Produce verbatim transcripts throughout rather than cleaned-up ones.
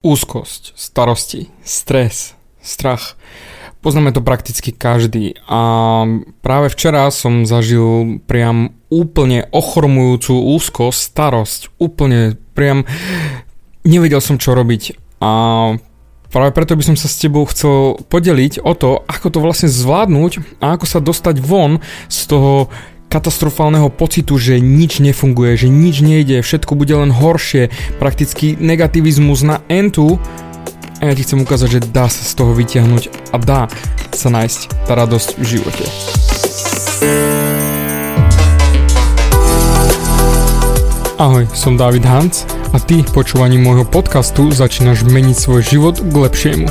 Úzkosť, starosti, stres, strach. Poznáme to prakticky každý. A práve včera som zažil priam úplne ochromujúcu úzkosť, starosť. Úplne priam nevedel som, čo robiť. A práve preto by som sa s tebou chcel podeliť o to, ako to vlastne zvládnuť a ako sa dostať von z toho katastrofálneho pocitu, že nič nefunguje, že nič nejde, všetko bude len horšie, prakticky negativizmus na entu. A ja ti chcem ukázať, že dá sa z toho vytiahnuť a dá sa nájsť tá radosť v živote. Ahoj, som David Hanc a ty počúvaním môjho podcastu začínaš meniť svoj život k lepšiemu.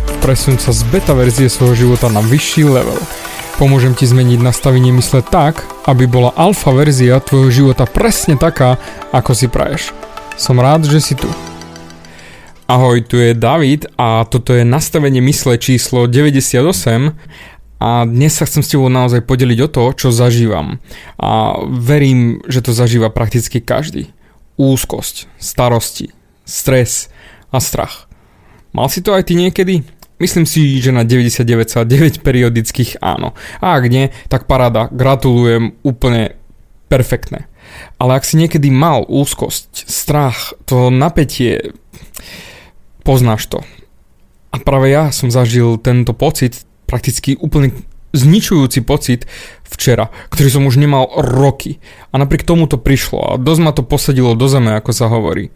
Presun sa z beta verzie svojho života na vyšší level. Pomôžem ti zmeniť nastavenie mysle tak, aby bola alfa verzia tvojho života presne taká, ako si praješ. Som rád, že si tu. Ahoj, tu je David a toto je nastavenie mysle číslo deväťdesiatosem a dnes sa chcem s tebou naozaj podeliť o to, čo zažívam. A verím, že to zažíva prakticky každý. Úzkosť, starosti, stres a strach. Mal si to aj ty niekedy? Myslím si, že na deväťdesiatdeväť celá deväť periodických áno. A ak nie, tak paráda, gratulujem, úplne perfektné. Ale ak si niekedy mal úzkosť, strach, to napätie, poznáš to. A práve ja som zažil tento pocit, prakticky úplne zničujúci pocit včera, ktorý som už nemal roky. A napriek tomu to prišlo a dosť ma to posadilo do zeme, ako sa hovorí.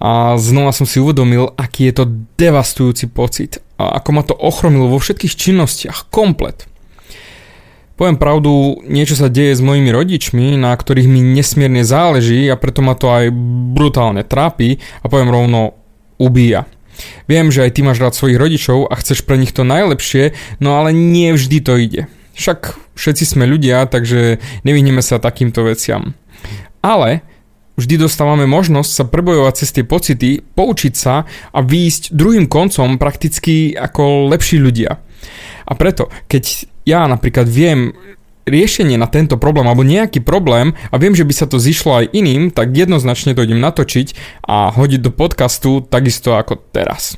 A znova som si uvedomil, aký je to devastujúci pocit a ako ma to ochromilo vo všetkých činnostiach, komplet. Poviem pravdu, niečo sa deje s mojimi rodičmi, na ktorých mi nesmierne záleží a preto ma to aj brutálne trápi a poviem rovno, ubíja. Viem, že aj ty máš rád svojich rodičov a chceš pre nich to najlepšie, no ale nie vždy to ide. Však všetci sme ľudia, takže nevyhneme sa takýmto veciam. Ale vždy dostávame možnosť sa prebojovať cez tie pocity, poučiť sa a výjsť druhým koncom prakticky ako lepší ľudia. A preto, keď ja napríklad viem riešenie na tento problém alebo nejaký problém a viem, že by sa to zišlo aj iným, tak jednoznačne to idem natočiť a hodiť do podcastu takisto ako teraz.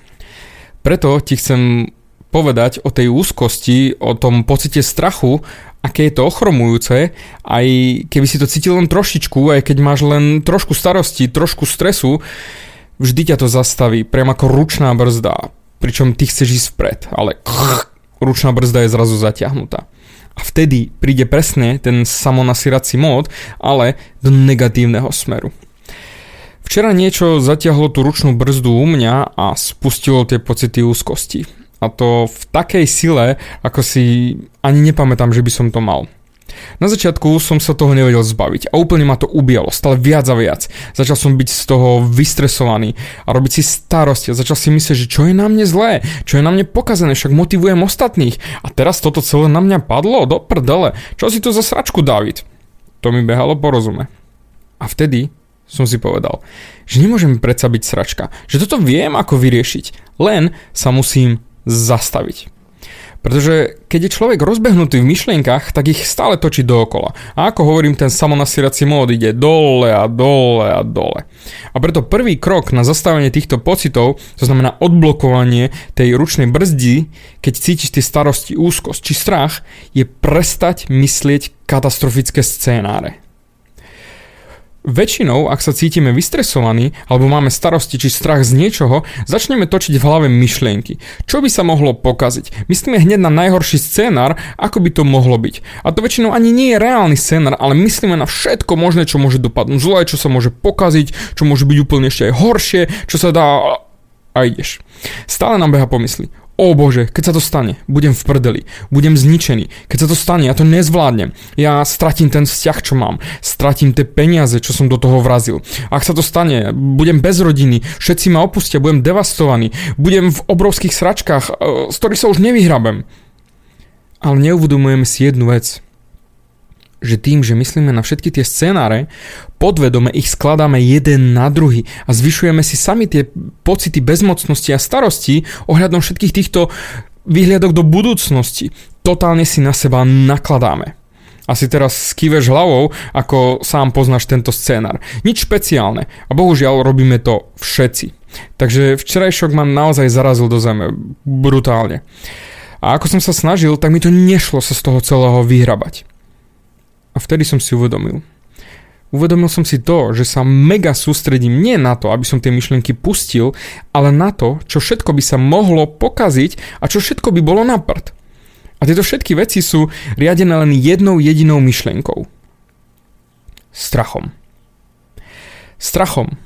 Preto ti chcem povedať o tej úzkosti, o tom pocite strachu, aké je to ochromujúce, aj keby si to cítil len trošičku, aj keď máš len trošku starosti, trošku stresu, vždy ťa to zastaví, priam ako ručná brzda, pričom ty chceš ísť vpred, ale krch, ručná brzda je zrazu zatiahnutá. A vtedy príde presne ten samonasírací mód, ale do negatívneho smeru. Včera niečo zatiahlo tú ručnú brzdu u mňa a spustilo tie pocity úzkosti. A to v takej sile, ako si ani nepamätám, že by som to mal. Na začiatku som sa toho nevedel zbaviť a úplne ma to ubíjalo, stále viac a viac. Začal som byť z toho vystresovaný a robiť si starosti a začal si myslieť, že čo je na mne zlé, čo je na mne pokazené, však motivujem ostatných. A teraz toto celé na mňa padlo, do prdele, čo si to za sračku, David? To mi behalo po rozume. A vtedy som si povedal, že nemôžem predsa byť sračka, že toto viem ako vyriešiť, len sa musím zastaviť. Pretože keď je človek rozbehnutý v myšlienkach, tak ich stále točí dookola. A ako hovorím, ten samonasierací mód ide dole a dole a dole. A preto prvý krok na zastavenie týchto pocitov, to znamená odblokovanie tej ručnej brzdy, keď cítiš tie starosti, úzkosť či strach, je prestať myslieť katastrofické scénáre. Väčšinou, ak sa cítime vystresovaní alebo máme starosti či strach z niečoho, začneme točiť v hlave myšlienky. Čo by sa mohlo pokaziť? Myslíme hneď na najhorší scénar, ako by to mohlo byť. A to väčšinou ani nie je reálny scénar, ale myslíme na všetko možné, čo môže dopadnúť zle, čo sa môže pokaziť, čo môže byť úplne ešte aj horšie, čo sa dá... A ideš. Stále nám beha pomysli. Ó bože, keď sa to stane, budem v prdeli, budem zničený, keď sa to stane, ja to nezvládnem, ja stratím ten vzťah, čo mám, stratím tie peniaze, čo som do toho vrazil, ak sa to stane, budem bez rodiny, všetci ma opustia, budem devastovaný, budem v obrovských sračkách, z ktorých sa už nevyhrabem. Ale neuvedomujeme si jednu vec, že tým, že myslíme na všetky tie scenáre, podvedome ich skladáme jeden na druhý a zvyšujeme si sami tie pocity bezmocnosti a starosti ohľadom všetkých týchto výhľadok do budúcnosti. Totálne si na seba nakladáme. Asi teraz skýveš hlavou, ako sám poznáš tento scénar. Nič špeciálne a bohužiaľ robíme to všetci. Takže včerajšok ma naozaj zarazil do zeme. Brutálne. A ako som sa snažil, tak mi to nešlo sa z toho celého vyhrabať. A vtedy som si uvedomil. Uvedomil som si to, že sa mega sústredím nie na to, aby som tie myšlienky pustil, ale na to, čo všetko by sa mohlo pokaziť a čo všetko by bolo na prd. A tieto všetky veci sú riadené len jednou jedinou myšlienkou. Strachom. Strachom,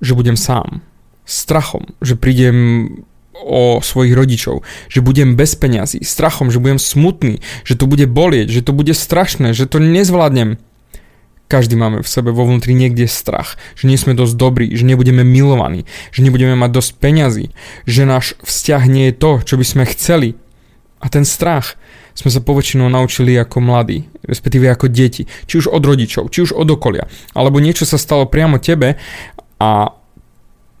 že budem sám. Strachom, že prídem o svojich rodičov, že budem bez peňazí, strachom, že budem smutný, že to bude bolieť, že to bude strašné, že to nezvládnem. Každý máme v sebe vo vnútri niekde strach, že nie sme dosť dobrí, že nebudeme milovaní, že nebudeme mať dosť peňazí, že náš vzťah nie je to, čo by sme chceli. A ten strach sme sa poväčšinou naučili ako mladí, respektíve ako deti, či už od rodičov, či už od okolia, alebo niečo sa stalo priamo tebe a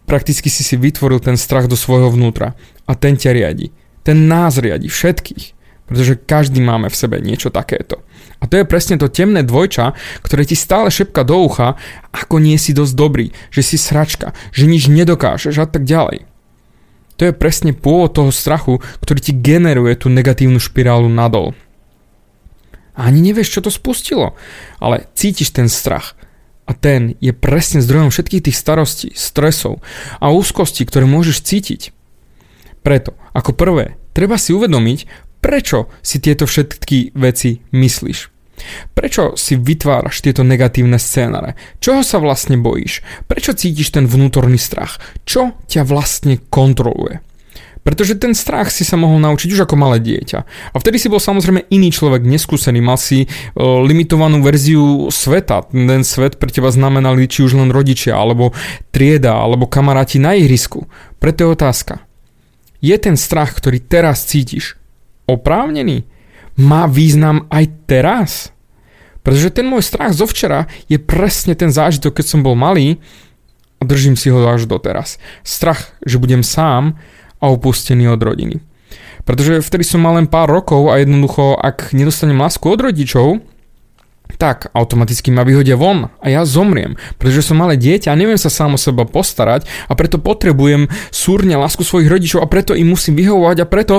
prakticky si si vytvoril ten strach do svojho vnútra a ten ťa riadi. Ten nás riadi, všetkých. Pretože každý máme v sebe niečo takéto. A to je presne to temné dvojča, ktoré ti stále šepká do ucha, ako nie si dosť dobrý, že si sračka, že nič nedokážeš a tak ďalej. To je presne pôvod toho strachu, ktorý ti generuje tú negatívnu špirálu nadol. A ani nevieš, čo to spustilo, ale cítiš ten strach. A ten je presne zdrojom všetkých tých starostí, stresov a úzkostí, ktoré môžeš cítiť. Preto, ako prvé, treba si uvedomiť, prečo si tieto všetky veci myslíš. Prečo si vytváraš tieto negatívne scénáre? Čoho sa vlastne bojíš? Prečo cítiš ten vnútorný strach? Čo ťa vlastne kontroluje? Pretože ten strach si sa mohol naučiť už ako malé dieťa. A vtedy si bol samozrejme iný človek, neskúsený, mal si limitovanú verziu sveta. Ten svet pre teba znamenali či už len rodičia, alebo trieda, alebo kamaráti na ihrisku. Preto je otázka. Je ten strach, ktorý teraz cítiš, oprávnený? Má význam aj teraz? Pretože ten môj strach zo včera je presne ten zážitok, keď som bol malý a držím si ho až doteraz. Strach, že budem sám, a opustený od rodiny. Pretože vtedy som mal len pár rokov a jednoducho, ak nedostanem lásku od rodičov, tak automaticky ma vyhodia von a ja zomriem, pretože som malé dieťa a neviem sa sám o seba postarať a preto potrebujem súrne lásku svojich rodičov a preto im musím vyhovovať a preto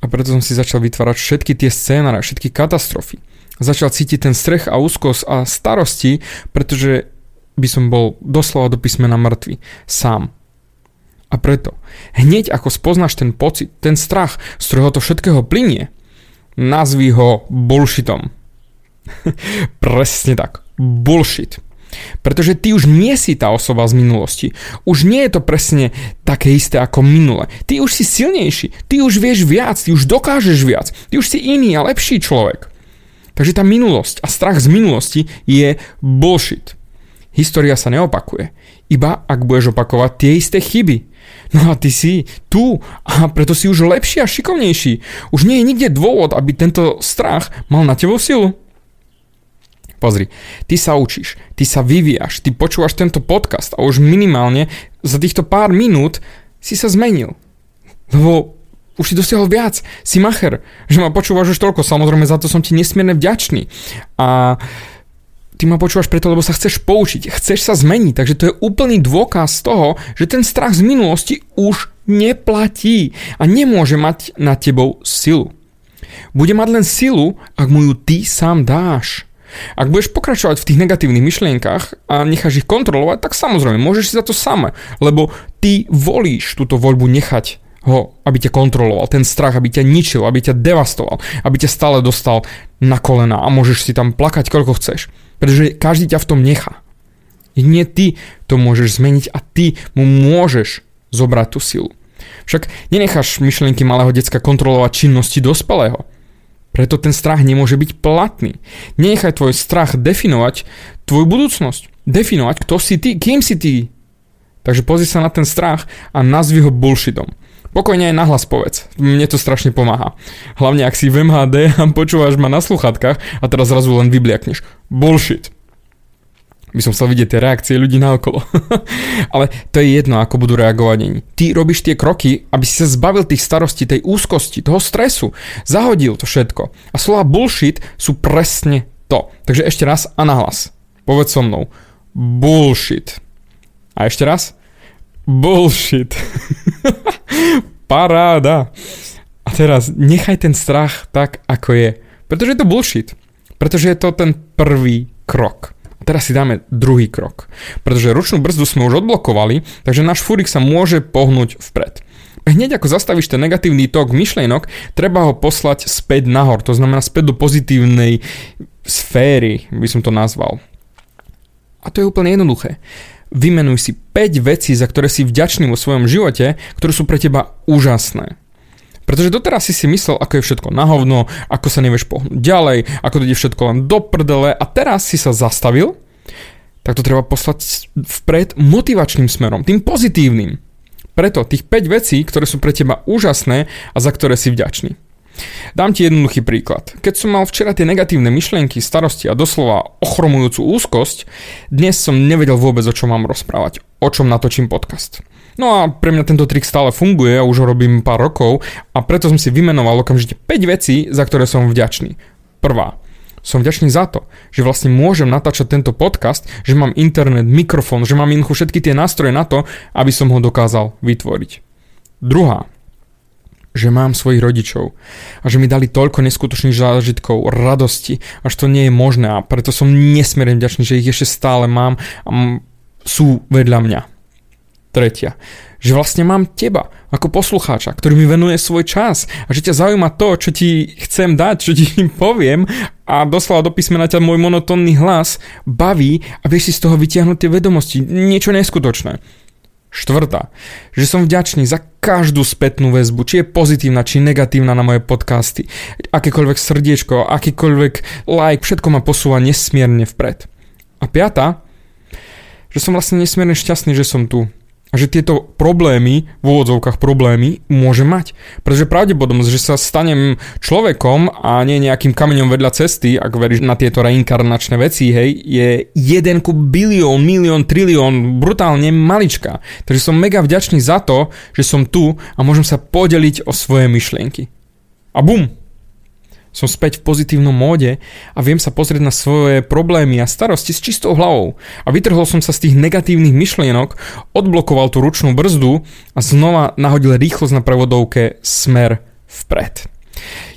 a preto som si začal vytvárať všetky tie scénáre, všetky katastrofy. Začal cítiť ten strach a úzkosť a starosti, pretože by som bol doslova do písmena mŕtvy, sám. A preto, hneď ako spoznáš ten pocit, ten strach, z ktorého to všetkého plynie, nazví ho bullshitom. Presne tak, bullshit. Pretože ty už nie si tá osoba z minulosti. Už nie je to presne také isté ako minule. Ty už si silnejší, ty už vieš viac, ty už dokážeš viac, ty už si iný a lepší človek. Takže tá minulosť a strach z minulosti je bullshit. História sa neopakuje, iba ak budeš opakovať tie isté chyby. No a ty si tu a preto si už lepší a šikovnejší. Už nie je nikde dôvod, aby tento strach mal na tebou silu. Pozri, ty sa učíš, ty sa vyvíjaš, ty počúvaš tento podcast a už minimálne za týchto pár minút si sa zmenil. Lebo už si dosiahol viac, si macher, že ma počúvaš už toľko, samozrejme za to som ti nesmierne vďačný. A ty ma počúvaš preto, lebo sa chceš poučiť, chceš sa zmeniť, takže to je úplný dôkaz toho, že ten strach z minulosti už neplatí a nemôže mať nad tebou silu. Bude mať len silu, ak mu ju ty sám dáš. Ak budeš pokračovať v tých negatívnych myšlienkach a necháš ich kontrolovať, tak samozrejme môžeš si za to sám, lebo ty volíš túto voľbu nechať ho, aby ťa kontroloval, ten strach, aby ťa ničil, aby ťa devastoval, aby ťa stále dostal na kolena a môžeš si tam plakať, koľko chceš. Pretože každý ťa v tom nechá. Nie ty to môžeš zmeniť a ty mu môžeš zobrať tú silu. Však nenecháš myšlienky malého decka kontrolovať činnosti dospelého. Preto ten strach nemôže byť platný. Nenechaj tvoj strach definovať tvoju budúcnosť. Definovať, kto si ty, kým si ty. Takže pozri sa na ten strach a nazvi ho bullshitom. Pokojne aj nahlas povedz. Mne to strašne pomáha. Hlavne ak si v em há dé a počúvaš ma na sluchátkach a teraz zrazu len vybliakneš. Bullshit. By som chcel vidieť tie reakcie ľudí naokolo. Ale to je jedno, ako budú reagovať. Ty robíš tie kroky, aby si sa zbavil tých starostí, tej úzkosti, toho stresu. Zahodil to všetko. A slova bullshit sú presne to. Takže ešte raz a nahlas. Povedz so mnou. Bullshit. A ešte raz. Bullshit. Paráda. A teraz nechaj ten strach tak, ako je. Pretože je to bullshit. Pretože je to ten prvý krok. Teraz si dáme druhý krok, pretože ručnú brzdu sme už odblokovali, takže náš fúrik sa môže pohnúť vpred. Hneď ako zastavíš ten negatívny tok myšlienok, treba ho poslať späť nahor, to znamená späť do pozitívnej sféry, by som to nazval. A to je úplne jednoduché. Vymenuj si päť vecí, za ktoré si vďačný vo svojom živote, ktoré sú pre teba úžasné. Pretože doteraz si si myslel, ako je všetko na hovno, ako sa nevieš pohnúť ďalej, ako to ide všetko len do prdele a teraz si sa zastavil, tak to treba poslať vpred motivačným smerom, tým pozitívnym. Preto tých päť vecí, ktoré sú pre teba úžasné a za ktoré si vďačný. Dám ti jednoduchý príklad. Keď som mal včera tie negatívne myšlienky, starosti a doslova ochromujúcu úzkosť, dnes som nevedel vôbec, o čom mám rozprávať, o čom natočím podcast. No a pre mňa tento trik stále funguje, ja už ho robím pár rokov a preto som si vymenoval okamžite päť vecí, za ktoré som vďačný. Prvá, som vďačný za to, že vlastne môžem natáčať tento podcast, že mám internet, mikrofón, že mám inchu všetky tie nástroje na to, aby som ho dokázal vytvoriť. Druhá, že mám svojich rodičov a že mi dali toľko neskutočných zážitkov, radosti, až to nie je možné a preto som nesmierne vďačný, že ich ešte stále mám a sú vedľa mňa. Tretia, že vlastne mám teba ako poslucháča, ktorý mi venuje svoj čas a že ťa zaujíma to, čo ti chcem dať, čo ti poviem a doslova do písmena ťa môj monotónny hlas baví a vieš si z toho vytiahnuť tie vedomosti, niečo neskutočné. Štvrtá, že som vďačný za každú spätnú väzbu, či je pozitívna, či negatívna na moje podcasty, akékoľvek srdiečko, akýkoľvek like, všetko ma posúva nesmierne vpred. A piata, že som vlastne nesmierne šťastný, že som tu. A že tieto problémy, v úvodzovkách problémy, môže mať. Pretože pravdepodobnosť, že sa stanem človekom a nie nejakým kameňom vedľa cesty, ak veríš na tieto reinkarnačné veci, hej, je jeden ku bilión, milión, trilión, brutálne malička. Takže som mega vďačný za to, že som tu a môžem sa podeliť o svoje myšlienky. A bum! Som späť v pozitívnom móde a viem sa pozrieť na svoje problémy a starosti s čistou hlavou. A vytrhol som sa z tých negatívnych myšlienok, odblokoval tú ručnú brzdu a znova nahodil rýchlosť na prevodovke smer vpred.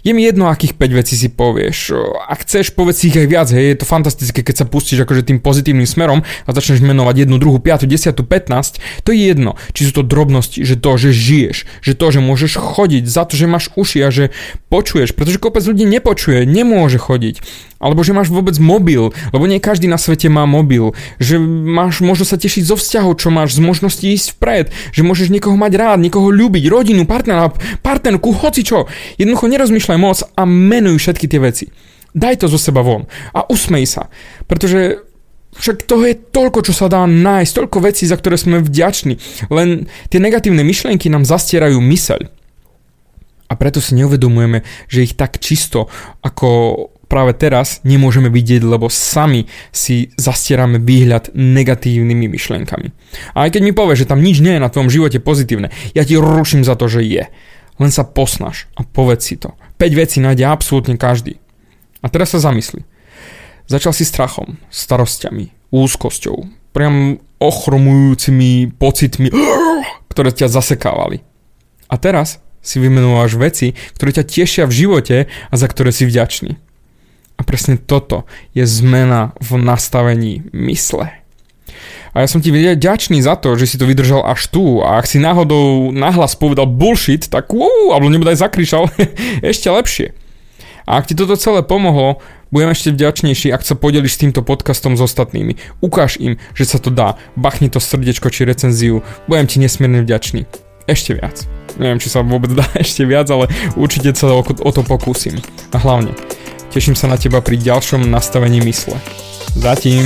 Je mi jedno, akých päť vecí si povieš. Ak chceš, povedz si ich aj viac. Hej. Je to fantastické, keď sa pustíš akože tým pozitívnym smerom a začneš menovať jednu, druhú, piatu, desiatu, pätnásť. To je jedno. Či sú to drobnosti, že to, že žiješ, že to, že môžeš chodiť, za to, že máš uši a že počuješ, pretože kopec ľudí nepočuje, nemôže chodiť. Alebo že máš vôbec mobil, lebo nie každý na svete má mobil. Že máš možnosť sa tešiť zo vzťahov, čo máš, z možnosti ísť vpred, že môžeš niekoho mať rád, niekoho ľúbiť, rodinu, partnera, partnerku, hocičo. Jednoducho nerozmýšľaj moc a menuj všetky tie veci. Daj to zo seba von a usmej sa, pretože však toho je toľko, čo sa dá nájsť, toľko vecí, za ktoré sme vďační. Len tie negatívne myšlienky nám zastierajú myseľ. A preto si neuvedomujeme, že ich tak čisto, ako práve teraz, nemôžeme vidieť, lebo sami si zastierame výhľad negatívnymi myšlienkami. A aj keď mi povieš, že tam nič nie je na tvojom živote pozitívne, ja ti ručím za to, že je. Len sa posnaž a povedz si to. päť vecí nájde absolútne každý. A teraz sa zamysli. Začal si strachom, starostiami, úzkosťou, priam ochromujúcimi pocitmi, ktoré ťa zasekávali. A teraz si vymenováš veci, ktoré ťa tešia v živote a za ktoré si vďačný. A presne toto je zmena v nastavení mysle. A ja som ti vďačný za to, že si to vydržal až tu a ak si náhodou nahlas povedal bullshit, tak wow, alebo nebodaj zakričal, ešte lepšie. A ak ti toto celé pomohlo, budem ešte vďačnejší, ak sa podeliš s týmto podcastom s ostatnými. Ukáž im, že sa to dá, bachni to srdiečko či recenziu, budem ti nesmierne vďačný. ešte viac. Neviem, či sa vôbec dá ešte viac, ale určite sa o, o to pokúsim. A hlavne, teším sa na teba pri ďalšom nastavení mysle. Zatím.